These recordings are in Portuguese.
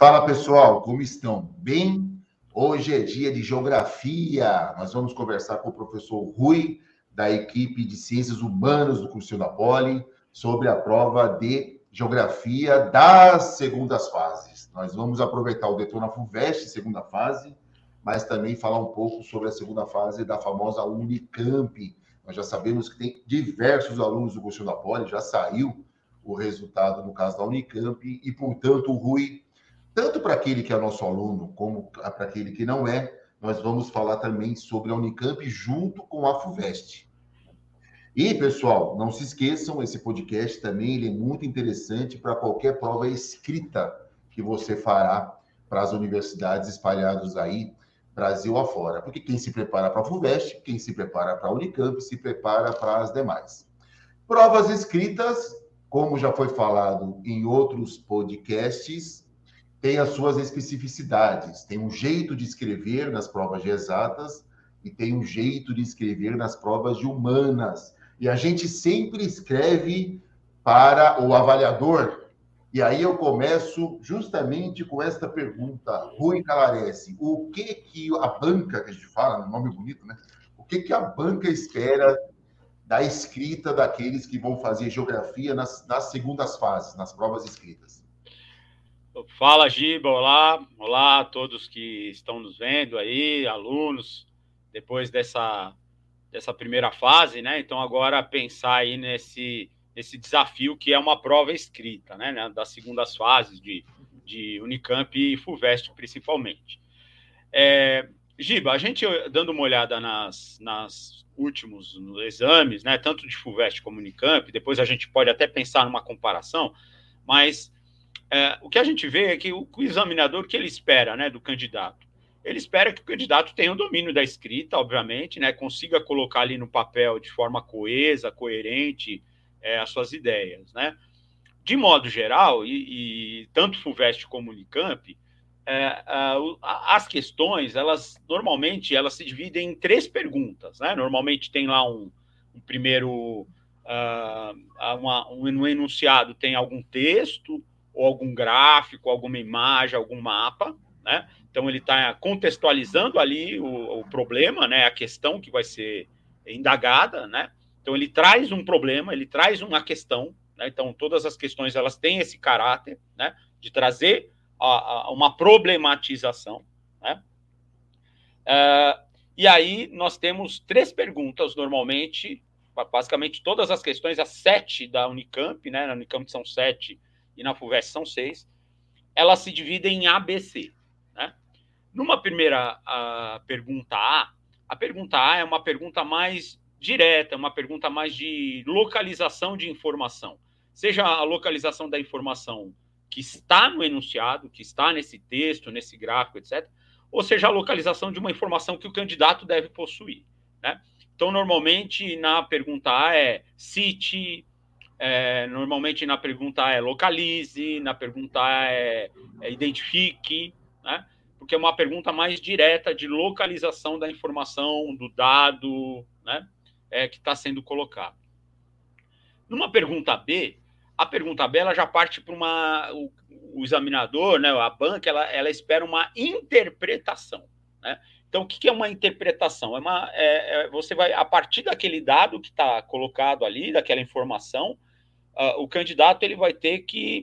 Fala, pessoal, como estão? Bem? Hoje é dia de Geografia. Nós vamos conversar com o professor Rui, da equipe de Ciências Humanas do Cursinho da Poli, sobre a prova de Geografia das segundas fases. Nós vamos aproveitar o Detona Fuvest, segunda fase, mas também falar um pouco sobre a segunda fase da famosa Unicamp. Nós já sabemos que tem diversos alunos do Cursinho da Poli, já saiu o resultado no caso da Unicamp, e, portanto, o Rui, tanto para aquele que é nosso aluno, como para aquele que não é, nós vamos falar também sobre a Unicamp junto com a Fuvest. E, pessoal, não se esqueçam, esse podcast também ele é muito interessante para qualquer prova escrita que você fará para as universidades espalhadas aí, Brasil afora. Porque quem se prepara para a Fuvest, quem se prepara para a Unicamp, se prepara para as demais. Provas escritas, como já foi falado em outros podcasts, tem as suas especificidades, tem um jeito de escrever nas provas de exatas e tem um jeito de escrever nas provas de humanas. E a gente sempre escreve para o avaliador. E aí eu começo justamente com esta pergunta, Rui Calaresi, o que a banca, que a gente fala, nome bonito, né? O que a banca espera da escrita daqueles que vão fazer geografia nas segundas fases, nas provas escritas? Fala, Giba, olá a todos que estão nos vendo aí, alunos, depois dessa primeira fase, né? Então, agora pensar aí nesse desafio que é uma prova escrita, né? Das segundas fases de Unicamp e Fuvest, principalmente. Giba, a gente, dando uma olhada nas últimos exames, né? Tanto de Fuvest como Unicamp, depois a gente pode até pensar numa comparação, mas... o que a gente vê é que o examinador, o que ele espera, né, do candidato? Ele espera que o candidato tenha o domínio da escrita, obviamente, né, consiga colocar ali no papel de forma coesa, coerente, as suas ideias, né? De modo geral, e tanto Fuvest como Unicamp, as questões, elas normalmente se dividem em três perguntas, né? Normalmente tem lá um primeiro... um enunciado tem algum texto, ou algum gráfico, alguma imagem, algum mapa, né? Então, ele está contextualizando ali o problema, né? A questão que vai ser indagada, né? Então, ele traz um problema, ele traz uma questão, né? Então, todas as questões, elas têm esse caráter, né? De trazer uma problematização, né? E aí, nós temos três perguntas, normalmente, basicamente, todas as questões, as 7 da Unicamp, né? Na Unicamp são 7, e na Fuvest são 6, elas se dividem em ABC, né? Numa primeira pergunta A, a pergunta A é uma pergunta mais direta, uma pergunta mais de localização de informação, seja a localização da informação que está no enunciado, que está nesse texto, nesse gráfico, etc., ou seja a localização de uma informação que o candidato deve possuir, né? Então, normalmente, na pergunta A é cite... normalmente na pergunta A é localize, na pergunta A é identifique, né? Porque é uma pergunta mais direta de localização da informação, do dado, né? Que está sendo colocado. Numa pergunta B, a pergunta B ela já parte para o examinador, né? A banca, ela espera uma interpretação, né? Então, o que é uma interpretação? Você vai, a partir daquele dado que está colocado ali, daquela informação, o candidato ele vai ter que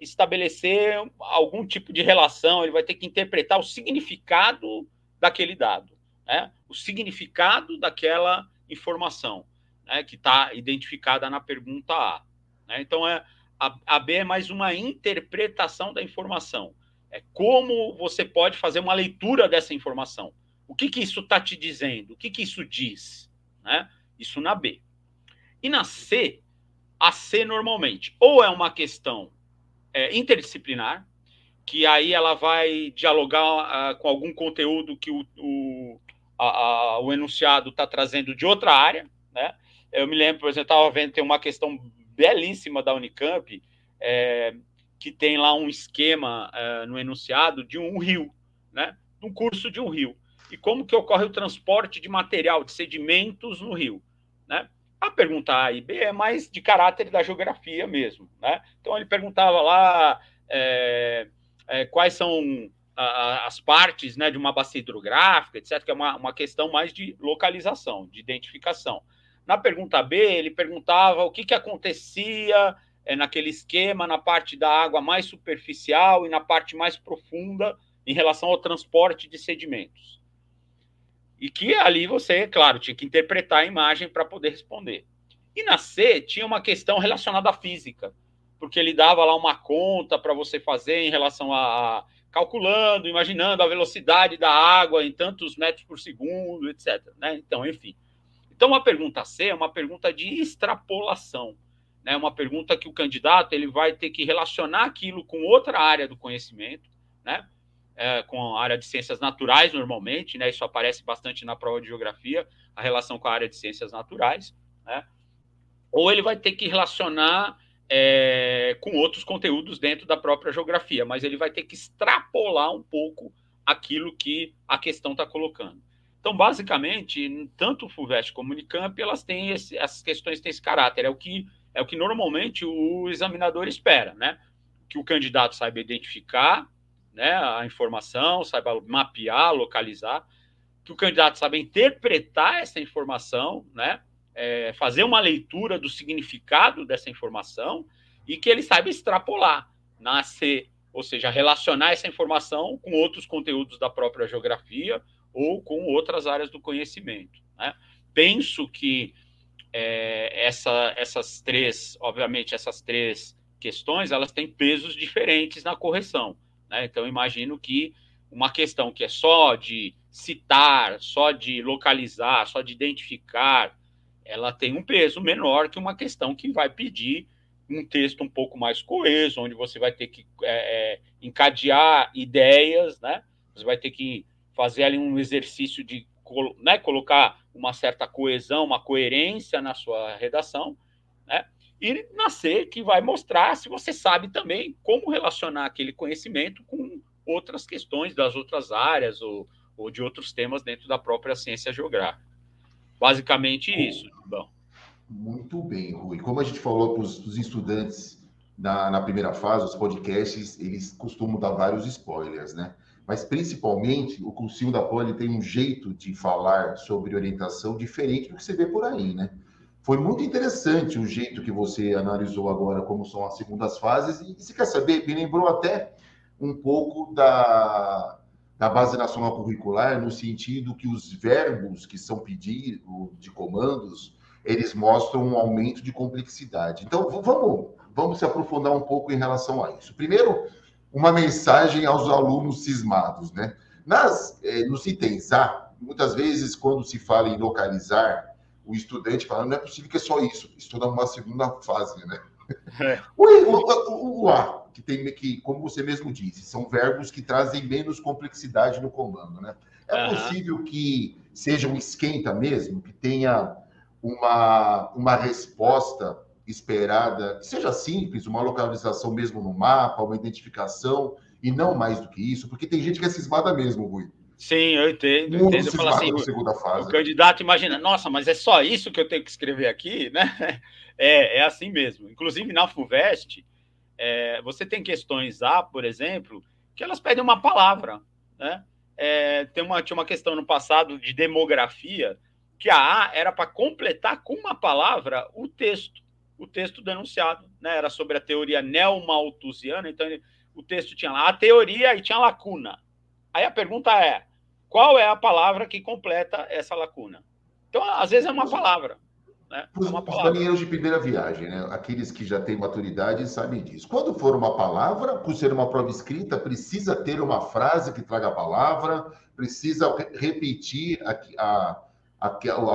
estabelecer algum tipo de relação, ele vai ter que interpretar o significado daquele dado, né? O significado daquela informação, né? Que está identificada na pergunta A, né? Então, a B é mais uma interpretação da informação. É como você pode fazer uma leitura dessa informação. O que isso está te dizendo? O que isso diz, né? Isso na B. E na C, a C normalmente, ou é uma questão interdisciplinar, que aí ela vai dialogar com algum conteúdo que o enunciado está trazendo de outra área, né? Eu me lembro, por exemplo, eu estava vendo, tem uma questão belíssima da Unicamp, que tem lá um esquema no enunciado de um rio, né? Um curso de um rio. E como que ocorre o transporte de material, de sedimentos no rio, né? A pergunta A e B é mais de caráter da geografia mesmo, né? Então, ele perguntava lá quais são as partes, né, de uma bacia hidrográfica, etc., que é uma questão mais de localização, de identificação. Na pergunta B, ele perguntava o que acontecia naquele esquema, na parte da água mais superficial e na parte mais profunda em relação ao transporte de sedimentos. E que ali você, claro, tinha que interpretar a imagem para poder responder. E na C, tinha uma questão relacionada à física, porque ele dava lá uma conta para você fazer em relação a calculando, imaginando a velocidade da água em tantos metros por segundo, etc., né? Então, enfim. Então, a pergunta C é uma pergunta de extrapolação, né? Uma pergunta que o candidato ele vai ter que relacionar aquilo com outra área do conhecimento, né? Com a área de ciências naturais, normalmente, né? Isso aparece bastante na prova de geografia, a relação com a área de ciências naturais, né? Ou ele vai ter que relacionar com outros conteúdos dentro da própria geografia, mas ele vai ter que extrapolar um pouco aquilo que a questão está colocando. Então, basicamente, tanto o Fuvest como o Unicamp, elas têm essas questões têm esse caráter, é o que normalmente o examinador espera, né? Que o candidato saiba identificar, né, a informação, saiba mapear, localizar, que o candidato saiba interpretar essa informação, né, fazer uma leitura do significado dessa informação e que ele saiba extrapolar, nascer, ou seja, relacionar essa informação com outros conteúdos da própria geografia ou com outras áreas do conhecimento, né? Penso que essas três questões, elas têm pesos diferentes na correção, né? Então, imagino que uma questão que é só de citar, só de localizar, só de identificar, ela tem um peso menor que uma questão que vai pedir um texto um pouco mais coeso, onde você vai ter que encadear ideias, né? Você vai ter que fazer ali um exercício de, né, colocar uma certa coesão, uma coerência na sua redação, né? E nascer que vai mostrar se você sabe também como relacionar aquele conhecimento com outras questões das outras áreas ou de outros temas dentro da própria ciência geográfica. Basicamente isso, Gibão. Muito bem, Rui. Como a gente falou para os estudantes na primeira fase, os podcasts, eles costumam dar vários spoilers, né? Mas, principalmente, o Cursinho da Poli tem um jeito de falar sobre orientação diferente do que você vê por aí, né? Foi muito interessante o jeito que você analisou agora como são as segundas fases. E você quer saber, me lembrou até um pouco da Base Nacional Curricular, no sentido que os verbos que são pedidos de comandos, eles mostram um aumento de complexidade. Então, vamos se aprofundar um pouco em relação a isso. Primeiro, uma mensagem aos alunos cismados, né? Nos itens A, muitas vezes, quando se fala em localizar, o estudante fala, não é possível que é só isso, estou numa segunda fase, né? É. O A, que, como você mesmo disse, são verbos que trazem menos complexidade no comando, né? É possível que seja um esquenta mesmo, que tenha uma resposta esperada, que seja simples, uma localização mesmo no mapa, uma identificação, e não mais do que isso, porque tem gente que é cismada mesmo, Rui. Sim, eu entendo. Eu falo assim, o candidato imagina, nossa, mas é só isso que eu tenho que escrever aqui, né? É assim mesmo. Inclusive, na Fuvest, você tem questões A, por exemplo, que elas pedem uma palavra, né? Tinha uma questão no passado de demografia, que a era para completar com uma palavra o texto denunciado, né? Era sobre a teoria neomalthusiana, então o texto tinha lá a teoria e tinha a lacuna. Aí a pergunta é, qual é a palavra que completa essa lacuna? Então, às vezes é uma palavra, né? É uma palavra. Os marinheiros de primeira viagem, né? Aqueles que já têm maturidade sabem disso. Quando for uma palavra, por ser uma prova escrita, precisa ter uma frase que traga a palavra, precisa repetir a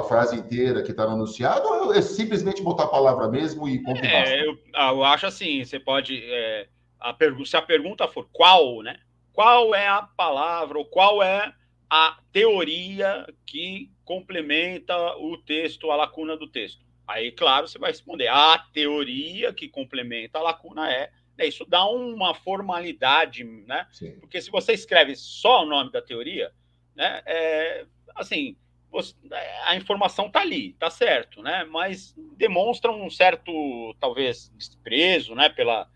frase inteira que está no anunciado, ou é simplesmente botar a palavra mesmo e ponto basta? Eu acho assim, você pode... se a pergunta for qual, né? Qual é a palavra ou qual é a teoria que complementa o texto, a lacuna do texto? Aí, claro, você vai responder. A teoria que complementa a lacuna é... Né, isso dá uma formalidade, né? Sim. Porque se você escreve só o nome da teoria, né? Assim... a informação está ali, está certo, né? Mas demonstra um certo, talvez, desprezo, né? pela,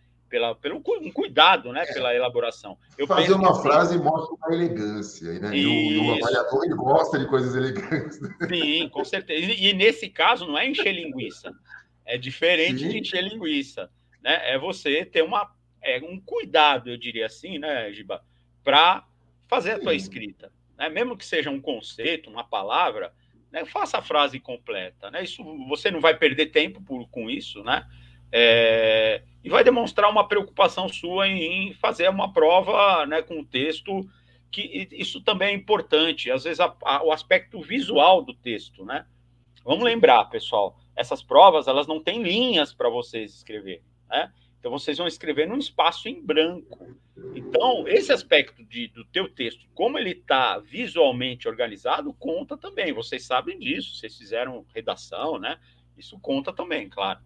pelo um cuidado, né? Pela elaboração. Eu fazer uma assim, frase mostra uma elegância, né? E o avaliador, ele gosta de coisas elegantes. Sim, com certeza. E nesse caso não é encher linguiça. É diferente de encher linguiça, né? É você ter um cuidado, eu diria assim, né, Giba, para fazer a tua escrita, né? Mesmo que seja um conceito, uma palavra, né? Faça a frase completa, né? Isso, você não vai perder tempo com isso, né? E vai demonstrar uma preocupação sua em fazer uma prova, né, com o texto, que isso também é importante. Às vezes o aspecto visual do texto, né? Vamos lembrar, pessoal, essas provas, elas não têm linhas para vocês escrever, né? Então, vocês vão escrever num espaço em branco. Então, esse aspecto do teu texto, como ele está visualmente organizado, conta também. Vocês sabem disso, vocês fizeram redação, né? Isso conta também, claro.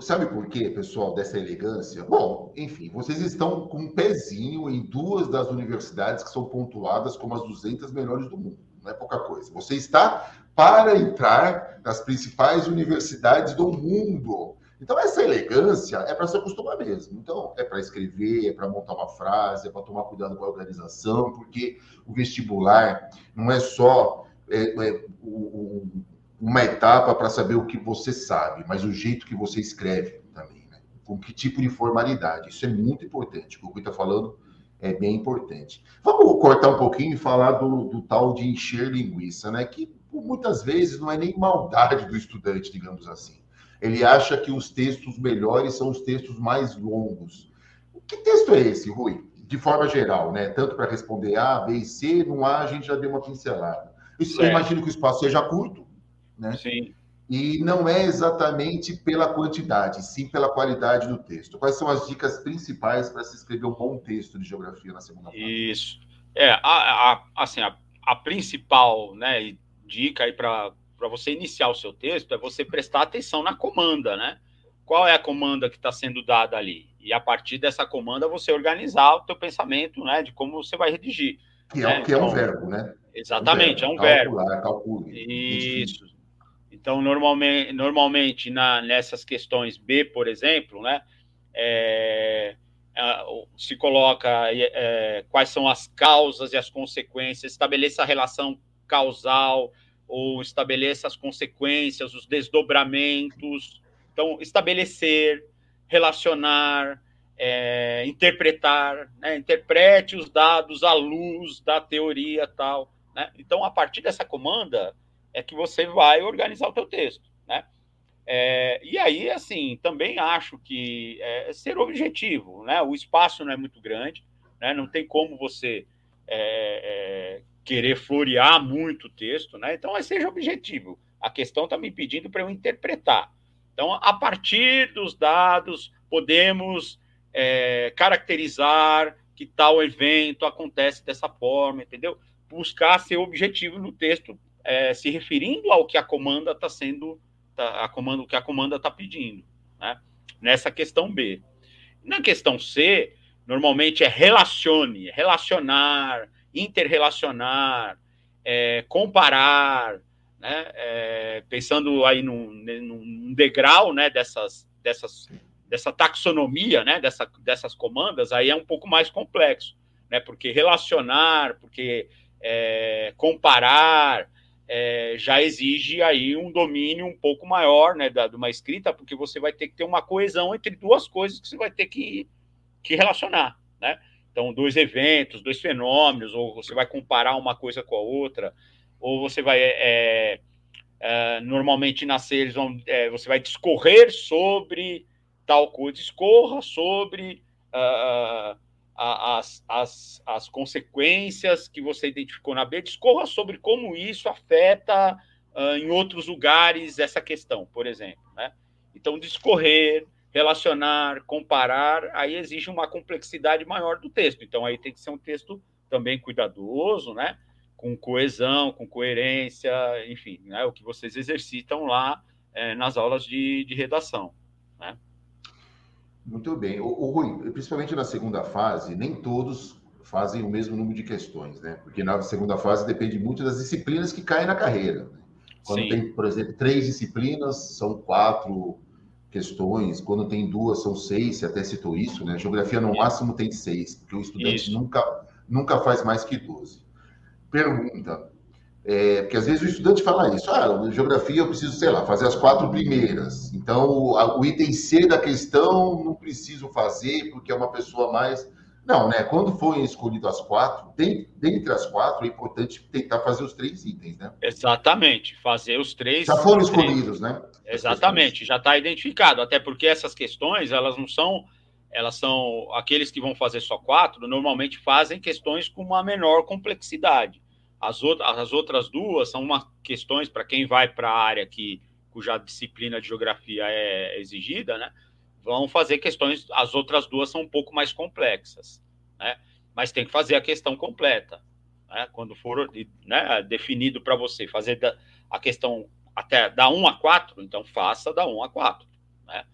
Sabe por quê, pessoal, dessa elegância? Bom, enfim, vocês estão com um pezinho em duas das universidades que são pontuadas como as 200 melhores do mundo. Não é pouca coisa. Você está para entrar nas principais universidades do mundo. Então, essa elegância é para se acostumar mesmo. Então, é para escrever, é para montar uma frase, é para tomar cuidado com a organização, porque o vestibular não é só uma etapa para saber o que você sabe, mas o jeito que você escreve também, né? Com que tipo de formalidade. Isso é muito importante. O que o Rui está falando é bem importante. Vamos cortar um pouquinho e falar do tal de encher linguiça, né? Que muitas vezes não é nem maldade do estudante, digamos assim. Ele acha que os textos melhores são os textos mais longos. Que texto é esse, Rui? De forma geral, né? Tanto para responder A, B e C, não A, a gente já deu uma pincelada. Eu imagino que o espaço seja curto, né? Sim. E não é exatamente pela quantidade, sim pela qualidade do texto. Quais são as dicas principais para se escrever um bom texto de geografia na segunda parte? Isso. A principal, né, dica aí para você iniciar o seu texto é você prestar atenção na comanda, né? Qual é a comanda que está sendo dada ali? E a partir dessa comanda você organizar o teu pensamento, né, de como você vai redigir. Que é, né? Que então, é um verbo, né? Exatamente, é um verbo. Calcule. Isso. Então, normalmente nessas questões B, por exemplo, né, se coloca quais são as causas e as consequências, estabeleça a relação causal ou estabeleça as consequências, os desdobramentos. Então, estabelecer, relacionar, interpretar, né, interprete os dados à luz da teoria tal, né? Então, a partir dessa comanda é que você vai organizar o teu texto, né? E aí, assim, também acho que ser objetivo, né? O espaço não é muito grande, né? Não tem como você querer florear muito o texto, né? Então, seja objetivo. A questão está me pedindo para eu interpretar. Então, a partir dos dados, podemos caracterizar que tal evento acontece dessa forma, entendeu? Buscar ser objetivo no texto, se referindo ao que a comanda está sendo, o que a comanda está pedindo, né? Nessa questão B. Na questão C, normalmente é relacione, relacionar, interrelacionar, comparar, né? Pensando aí num degrau, né? Dessa taxonomia, né? Dessas comandas, aí é um pouco mais complexo, né? Porque relacionar, porque comparar, já exige aí um domínio um pouco maior, né, de uma escrita, porque você vai ter que ter uma coesão entre duas coisas que você vai ter que relacionar, né? Então, dois eventos, dois fenômenos, ou você vai comparar uma coisa com a outra, ou você vai, normalmente nascer, você vai discorrer sobre tal coisa, discorra sobre as consequências que você identificou na B, discorra sobre como isso afeta em outros lugares essa questão, por exemplo, né? Então, discorrer, relacionar, comparar, aí exige uma complexidade maior do texto. Então, aí tem que ser um texto também cuidadoso, né? Com coesão, com coerência, enfim, né? O que vocês exercitam lá nas aulas de redação, né? Muito bem. O Rui, principalmente na segunda fase, nem todos fazem o mesmo número de questões, né? Porque na segunda fase depende muito das disciplinas que caem na carreira, né? Quando Sim. tem, por exemplo, 3 disciplinas, são 4 questões, quando tem duas, são seis, você até citou isso, né? Geografia, no máximo, tem 6, porque o estudante nunca faz mais que 12. Pergunta, porque às vezes o estudante fala isso, geografia eu preciso, sei lá, fazer as 4 primeiras, então o item C da questão não preciso fazer, porque é uma pessoa mais... Não, né? Quando forem escolhido as 4, dentre as 4 é importante tentar fazer os 3 itens, né? Exatamente, fazer os 3. Já foram escolhidos, né? Exatamente, já está identificado, até porque essas questões, elas não são, elas são, aqueles que vão fazer só 4, normalmente fazem questões com uma menor complexidade. As outras duas são questões para quem vai para a área cuja disciplina de geografia é exigida, né? Vão fazer questões, as outras duas são um pouco mais complexas, né? Mas tem que fazer a questão completa, né? Quando for, né, definido para você fazer a questão até da 1 a 4, então faça da 1 a 4, né?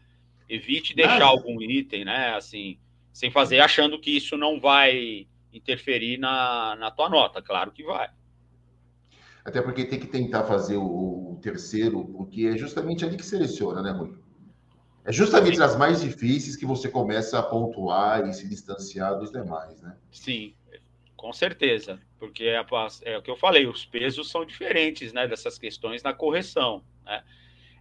Evite deixar algum item, né, assim, sem fazer, achando que isso não vai interferir na tua nota, claro que vai. Até porque tem que tentar fazer o terceiro, porque é justamente ali que seleciona, né, Rui? É justamente as mais difíceis que você começa a pontuar e se distanciar dos demais, né? Sim, com certeza, porque é o que eu falei, os pesos são diferentes, né, dessas questões na correção, né?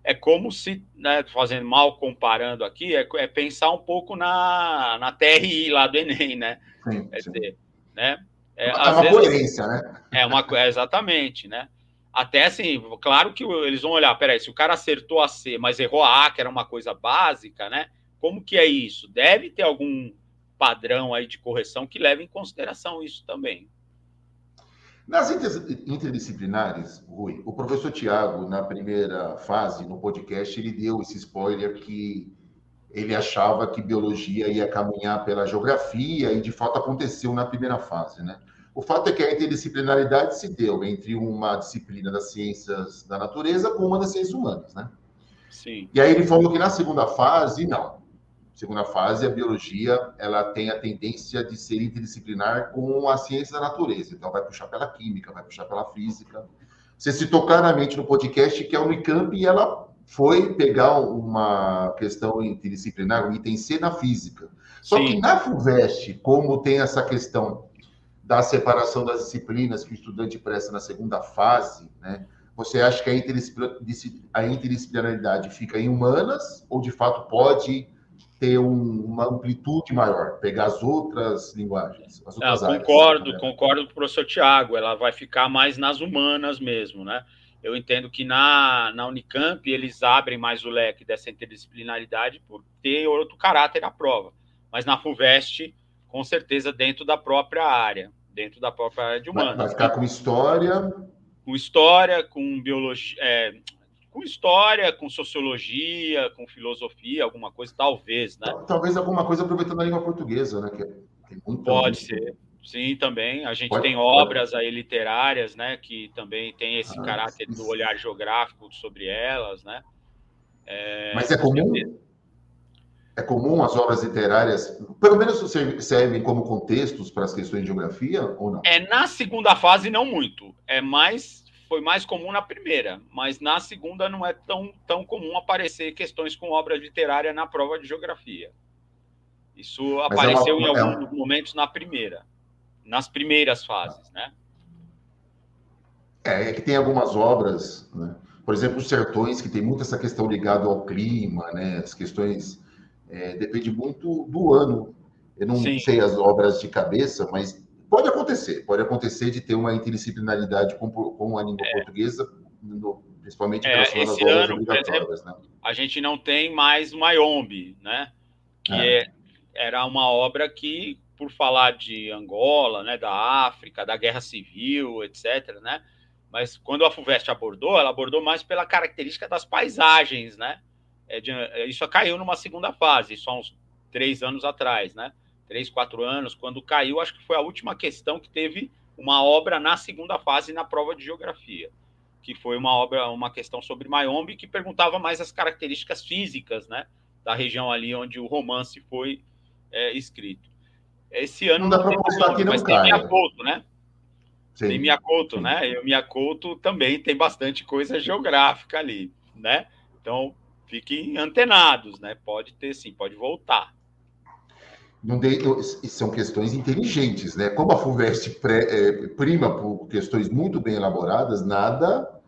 É como se, né, fazendo mal comparando aqui, é pensar um pouco na TRI lá do Enem, né? Sim, sim. Né? É uma coerência, né? Exatamente, né? Até assim, claro que eles vão olhar, peraí, se o cara acertou a C, mas errou a A, que era uma coisa básica, né? Como que é isso? Deve ter algum padrão aí de correção que leve em consideração isso também. Nas interdisciplinares, Rui, o professor Tiago, na primeira fase, no podcast, ele deu esse spoiler que ele achava que biologia ia caminhar pela geografia e, de fato, aconteceu na primeira fase, né? O fato é que a interdisciplinaridade se deu entre uma disciplina das ciências da natureza com uma das ciências humanas, né? Sim. E aí ele falou que na segunda fase, não. Segunda fase, a biologia, ela tem a tendência de ser interdisciplinar com a ciência da natureza. Então, vai puxar pela química, vai puxar pela física. Você citou claramente no podcast que a Unicamp, e ela foi pegar uma questão interdisciplinar, um item C, na física. Só Sim. que na Fuvest, como tem essa questão da separação das disciplinas que o estudante presta na segunda fase, né? Você acha que a interdisciplinaridade fica em humanas ou, de fato, pode ter uma amplitude maior, pegar as outras linguagens, as outras áreas? Concordo com o professor Tiago, ela vai ficar mais nas humanas mesmo, né? Eu entendo que na Unicamp eles abrem mais o leque dessa interdisciplinaridade por ter outro caráter à prova, mas na Fuvest, com certeza, dentro da própria área de humanas. Vai ficar com história? Com história, com biologia, com sociologia, com filosofia, alguma coisa, talvez, né? Talvez alguma coisa aproveitando a língua portuguesa, né? Que tem muito Pode ser, sim, também. A gente tem obras aí literárias, né? Que também tem esse caráter do olhar geográfico sobre elas, né? Mas é comum? É comum as obras literárias, pelo menos servem como contextos para as questões de geografia ou não? Na segunda fase não muito, foi mais comum na primeira, mas na segunda não é tão comum aparecer questões com obra literária na prova de geografia. Isso mas apareceu em alguns momentos nas primeiras fases, né? É que tem algumas obras, né? Por exemplo, Os Sertões, que tem muito essa questão ligada ao clima, né? As questões... depende muito do ano. Eu não Sim. sei as obras de cabeça, mas pode acontecer de ter uma interdisciplinaridade com a língua portuguesa, principalmente relacionada às obras obrigatórias, né? A gente não tem mais Maiombe, né? Que era uma obra que, por falar de Angola, né, da África, da Guerra Civil, etc., né? Mas quando a Fuvest abordou, ela abordou mais pela característica das paisagens, né? Isso caiu numa segunda fase, só uns 3 anos atrás, né? 3, 4 anos, quando caiu, acho que foi a última questão que teve uma obra na segunda fase na prova de geografia, que foi uma questão sobre Maiombe, que perguntava mais as características físicas, né, da região ali onde o romance foi escrito. Esse ano não dá para mostrar que não mas cai. Tem Mia Couto, né? Sim. Tem Mia Couto, Sim. né? E o Mia Couto também tem bastante coisa geográfica ali, né? Então fiquem antenados, né? Pode ter sim, pode voltar. São questões inteligentes, né? Como a Fuvest prima por questões muito bem elaboradas, nada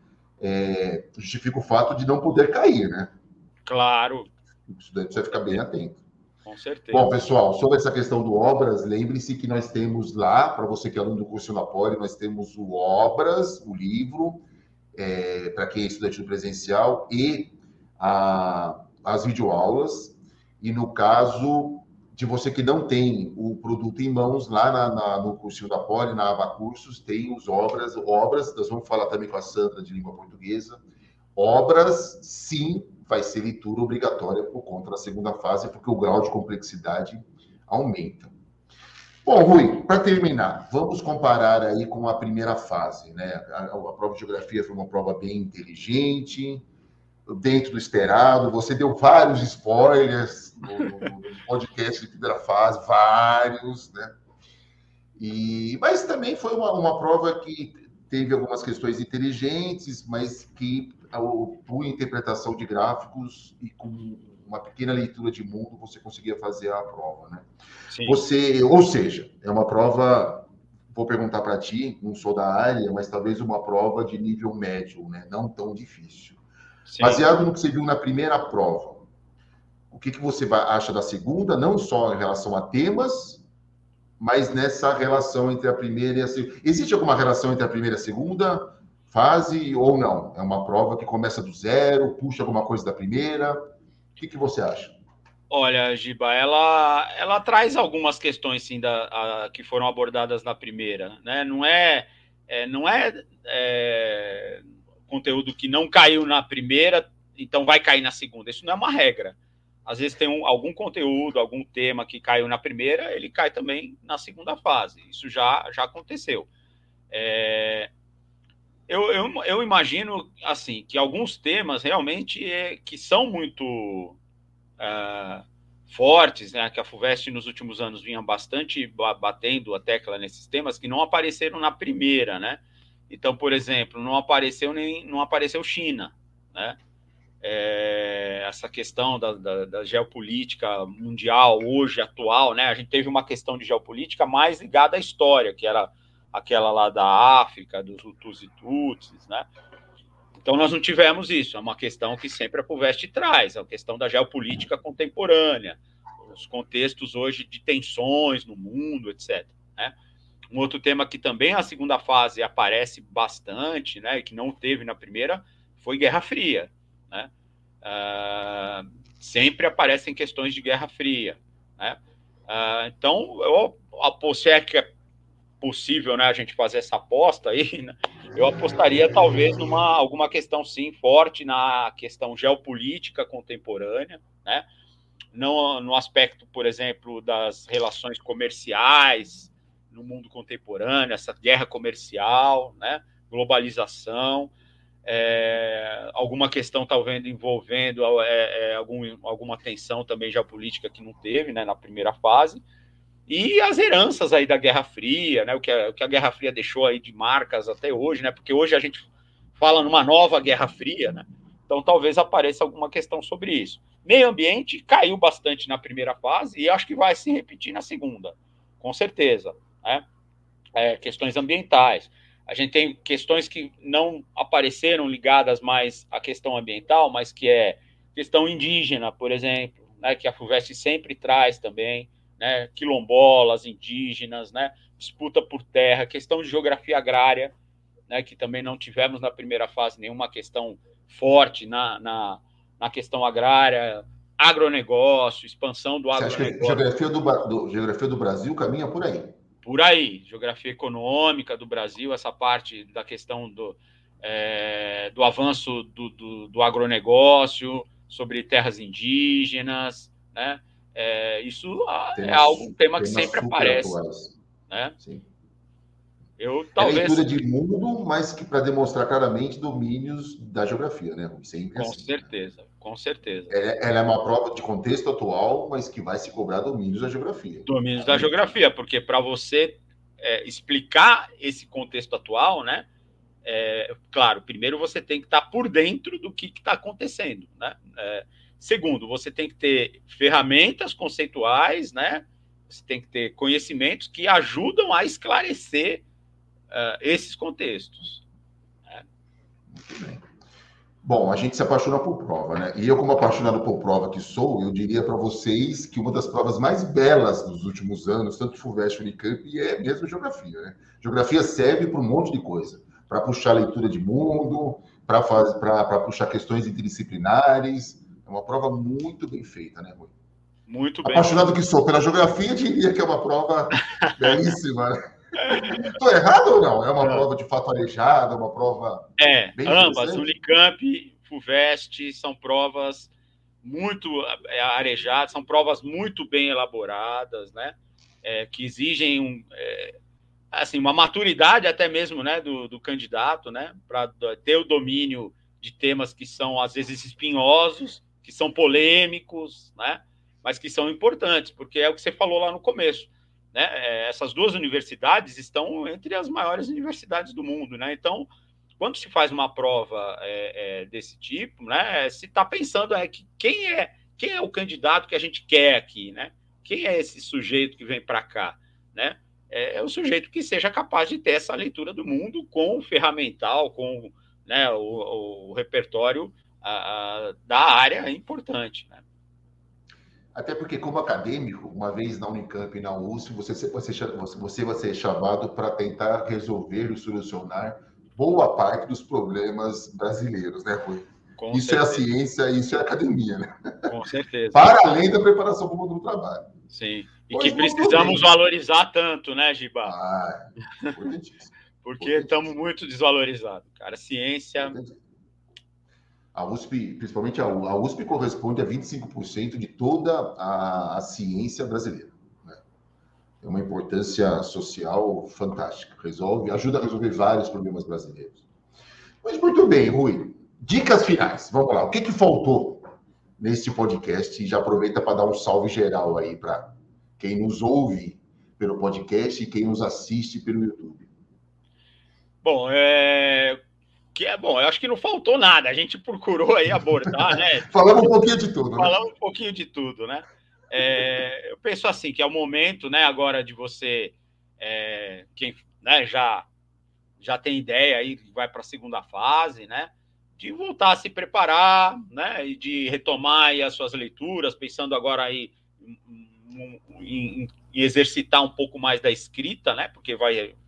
justifica o fato de não poder cair, né? Claro. O estudante precisa ficar bem atento. Com certeza. Bom, pessoal, sobre essa questão do Obras, lembre-se que nós temos lá, para você que é aluno do curso da Poli, nós temos o Obras, o livro, para quem é estudante do presencial, e as videoaulas. E no caso de você que não tem o produto em mãos, lá no Cursinho da Poli, na aba Cursos, tem os Obras, nós vamos falar também com a Sandra de língua portuguesa. Obras, sim, vai ser leitura obrigatória por conta da segunda fase, porque o grau de complexidade aumenta. Bom, Rui, para terminar, vamos comparar aí com a primeira fase, né? A prova de Geografia foi uma prova bem inteligente, dentro do esperado, você deu vários spoilers no podcast de primeira fase, vários, né? Mas também foi uma prova que teve algumas questões inteligentes, mas que, por interpretação de gráficos e com uma pequena leitura de mundo, você conseguia fazer a prova, né? Sim. Ou seja, é uma prova, vou perguntar para ti, não sou da área, mas talvez uma prova de nível médio, né? Não tão difícil. Sim. Baseado no que você viu na primeira prova, o que você acha da segunda, não só em relação a temas, mas nessa relação entre a primeira e a segunda? Existe alguma relação entre a primeira e a segunda fase ou não? É uma prova que começa do zero, puxa alguma coisa da primeira? O que você acha? Olha, Giba, ela traz algumas questões sim, que foram abordadas na primeira, né? Não é conteúdo que não caiu na primeira, então vai cair na segunda. Isso não é uma regra. Às vezes tem algum conteúdo, algum tema que caiu na primeira, ele cai também na segunda fase. Isso já aconteceu. Eu imagino assim, que alguns temas realmente que são muito fortes, né? Que a Fuvest nos últimos anos vinha bastante batendo a tecla nesses temas que não apareceram na primeira, né? Então, por exemplo, não apareceu China, né? Essa questão da geopolítica mundial hoje, atual, né? A gente teve uma questão de geopolítica mais ligada à história, que era aquela lá da África, dos Hutus e Tutsis, né? Então, nós não tivemos isso. É uma questão que sempre a Fuvest traz, a questão da geopolítica contemporânea, os contextos hoje de tensões no mundo, etc., né? Um outro tema que também a segunda fase aparece bastante, né, e que não teve na primeira, foi Guerra Fria, né? Sempre aparecem questões de Guerra Fria, né? Então, se é que é possível, né, a gente fazer essa aposta aí, né, eu apostaria talvez alguma questão, sim, forte na questão geopolítica contemporânea, né? Não, no aspecto, por exemplo, das relações comerciais, no mundo contemporâneo, essa guerra comercial, né? Globalização, alguma questão talvez envolvendo alguma tensão também geopolítica que não teve, né, na primeira fase, e as heranças aí da Guerra Fria, né, o que a Guerra Fria deixou aí de marcas até hoje, né, porque hoje a gente fala numa nova Guerra Fria, né, então talvez apareça alguma questão sobre isso. Meio ambiente caiu bastante na primeira fase e acho que vai se repetir na segunda, com certeza. Né? Questões ambientais. A gente tem questões que não apareceram ligadas mais à questão ambiental, mas que é questão indígena, por exemplo, né? Que a Fuvest sempre traz também, né? Quilombolas, indígenas, né? Disputa por terra, questão de geografia agrária, né? Que também não tivemos na primeira fase nenhuma questão forte na questão agrária, agronegócio, expansão do agronegócio. Geografia do Brasil caminha por aí. Geografia econômica do Brasil, essa parte da questão do avanço do agronegócio, sobre terras indígenas, né? Isso é algum tema que sempre aparece. Né? Sim. É leitura de mundo, mas que para demonstrar claramente domínios da geografia, né? Sempre com certeza, né? Com certeza. Ela é uma prova de contexto atual, mas que vai se cobrar domínios da geografia. Domínios da geografia, porque para você explicar esse contexto atual, né? claro, primeiro você tem que estar por dentro do que está acontecendo, né? Segundo, você tem que ter ferramentas conceituais, né? Você tem que ter conhecimentos que ajudam a esclarecer esses contextos. Né? Muito bem. Bom, a gente se apaixona por prova, né? E eu, como apaixonado por prova que sou, eu diria para vocês que uma das provas mais belas dos últimos anos, tanto Fuvest e Unicamp, é mesmo Geografia, né? Geografia serve para um monte de coisa, para puxar leitura de mundo, para puxar questões interdisciplinares. É uma prova muito bem feita, né, Rui? Muito bem. Apaixonado que sou pela Geografia, eu diria que é uma prova belíssima, né? Estou errado ou não? É uma prova de fato arejada, uma prova... bem ambas, Unicamp, Fuvest, são provas muito arejadas, são provas muito bem elaboradas, né? Que exigem uma maturidade até mesmo, né, do candidato, né? Para ter o domínio de temas que são, às vezes, espinhosos, que são polêmicos, né? Mas que são importantes, porque é o que você falou lá no começo. Né? Essas duas universidades estão entre as maiores universidades do mundo, né? Então, quando se faz uma prova desse tipo, né, se está pensando que quem é o candidato que a gente quer aqui, né? Quem é esse sujeito que vem para cá, né? É um sujeito que seja capaz de ter essa leitura do mundo com o ferramental, com, né, o repertório da área é importante, né? Até porque, como acadêmico, uma vez na Unicamp e na USP, você vai ser chamado para tentar resolver e solucionar boa parte dos problemas brasileiros, né, Rui? Com isso certeza. É a ciência, isso é a academia, né? Com certeza. Para além da preparação para o mundo do trabalho. Sim, e pois que precisamos valorizar tanto, né, Giba? Importantíssimo. Porque estamos muito desvalorizados, cara. Ciência... Entendi. A USP, principalmente a USP, corresponde a 25% de toda a ciência brasileira, né? É uma importância social fantástica, ajuda a resolver vários problemas brasileiros. Mas muito bem, Rui, dicas finais, vamos lá, o que faltou neste podcast? E já aproveita para dar um salve geral aí para quem nos ouve pelo podcast e quem nos assiste pelo YouTube. Bom, eu acho que não faltou nada, a gente procurou aí abordar, né? Falamos um pouquinho de tudo, né? Falamos um pouquinho de tudo, né? Eu penso assim, que é o momento, né, agora de você, quem, né, já tem ideia aí, vai para a segunda fase, né? De voltar a se preparar, né? E de retomar aí as suas leituras, pensando agora aí em exercitar um pouco mais da escrita, né? Porque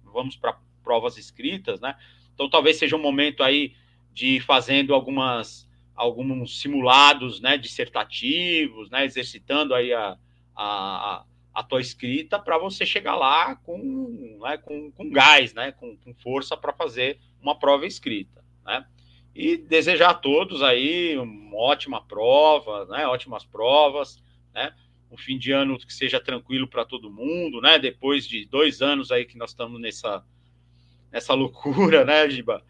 vamos para provas escritas, né? Então, talvez seja um momento aí de ir fazendo alguns simulados, né, dissertativos, né, exercitando aí a tua escrita para você chegar lá com gás, né, com força para fazer uma prova escrita, né? E desejar a todos aí uma ótima prova, né, ótimas provas, né? Um fim de ano que seja tranquilo para todo mundo, né? Depois de 2 anos aí que nós estamos nessa loucura, né, Giba?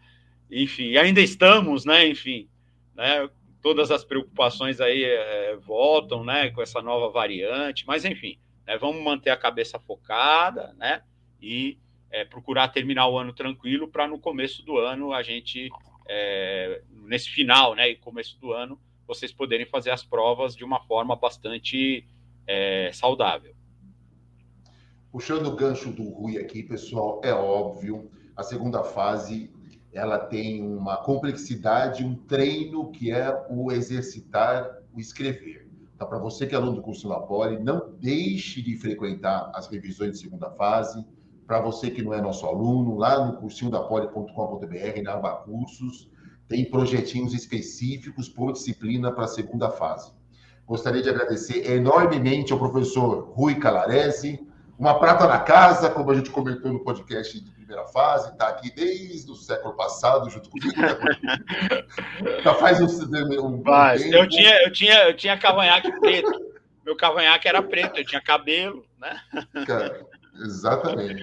Enfim, ainda estamos, né, enfim, né, todas as preocupações aí voltam, né, com essa nova variante, mas, enfim, né, vamos manter a cabeça focada, né, e procurar terminar o ano tranquilo para no começo do ano a gente, nesse final, né, e começo do ano, vocês poderem fazer as provas de uma forma bastante saudável. Puxando o gancho do Rui aqui, pessoal, é óbvio, a segunda fase, ela tem uma complexidade, um treino que é o exercitar, o escrever. Então, para você que é aluno do Cursinho da Poli, não deixe de frequentar as revisões de segunda fase. Para você que não é nosso aluno, lá no cursinhodapoli.com.br, na aba Cursos, tem projetinhos específicos por disciplina para a segunda fase. Gostaria de agradecer enormemente ao professor Rui Calaresi, uma prata na casa, como a gente comentou no podcast de primeira fase, está aqui desde o século passado, junto comigo. Já faz um tempo. Eu tinha cavanhaque preto. Meu cavanhaque era preto, eu tinha cabelo, né? Cara, exatamente.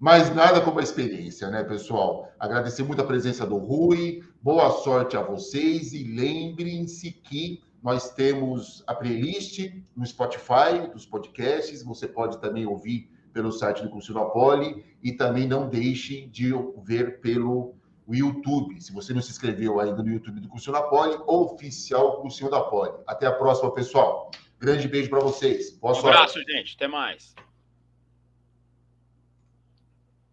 Mas nada como a experiência, né, pessoal? Agradecer muito a presença do Rui, boa sorte a vocês e lembrem-se que nós temos a playlist no Spotify dos podcasts, você pode também ouvir pelo site do Cursinho da Poli e também não deixe de ver pelo YouTube. Se você não se inscreveu ainda no YouTube do Cursinho da Poli, oficial Cursinho da Poli. Até a próxima, pessoal. Grande beijo para vocês. Boa sorte. Um abraço, gente. Até mais.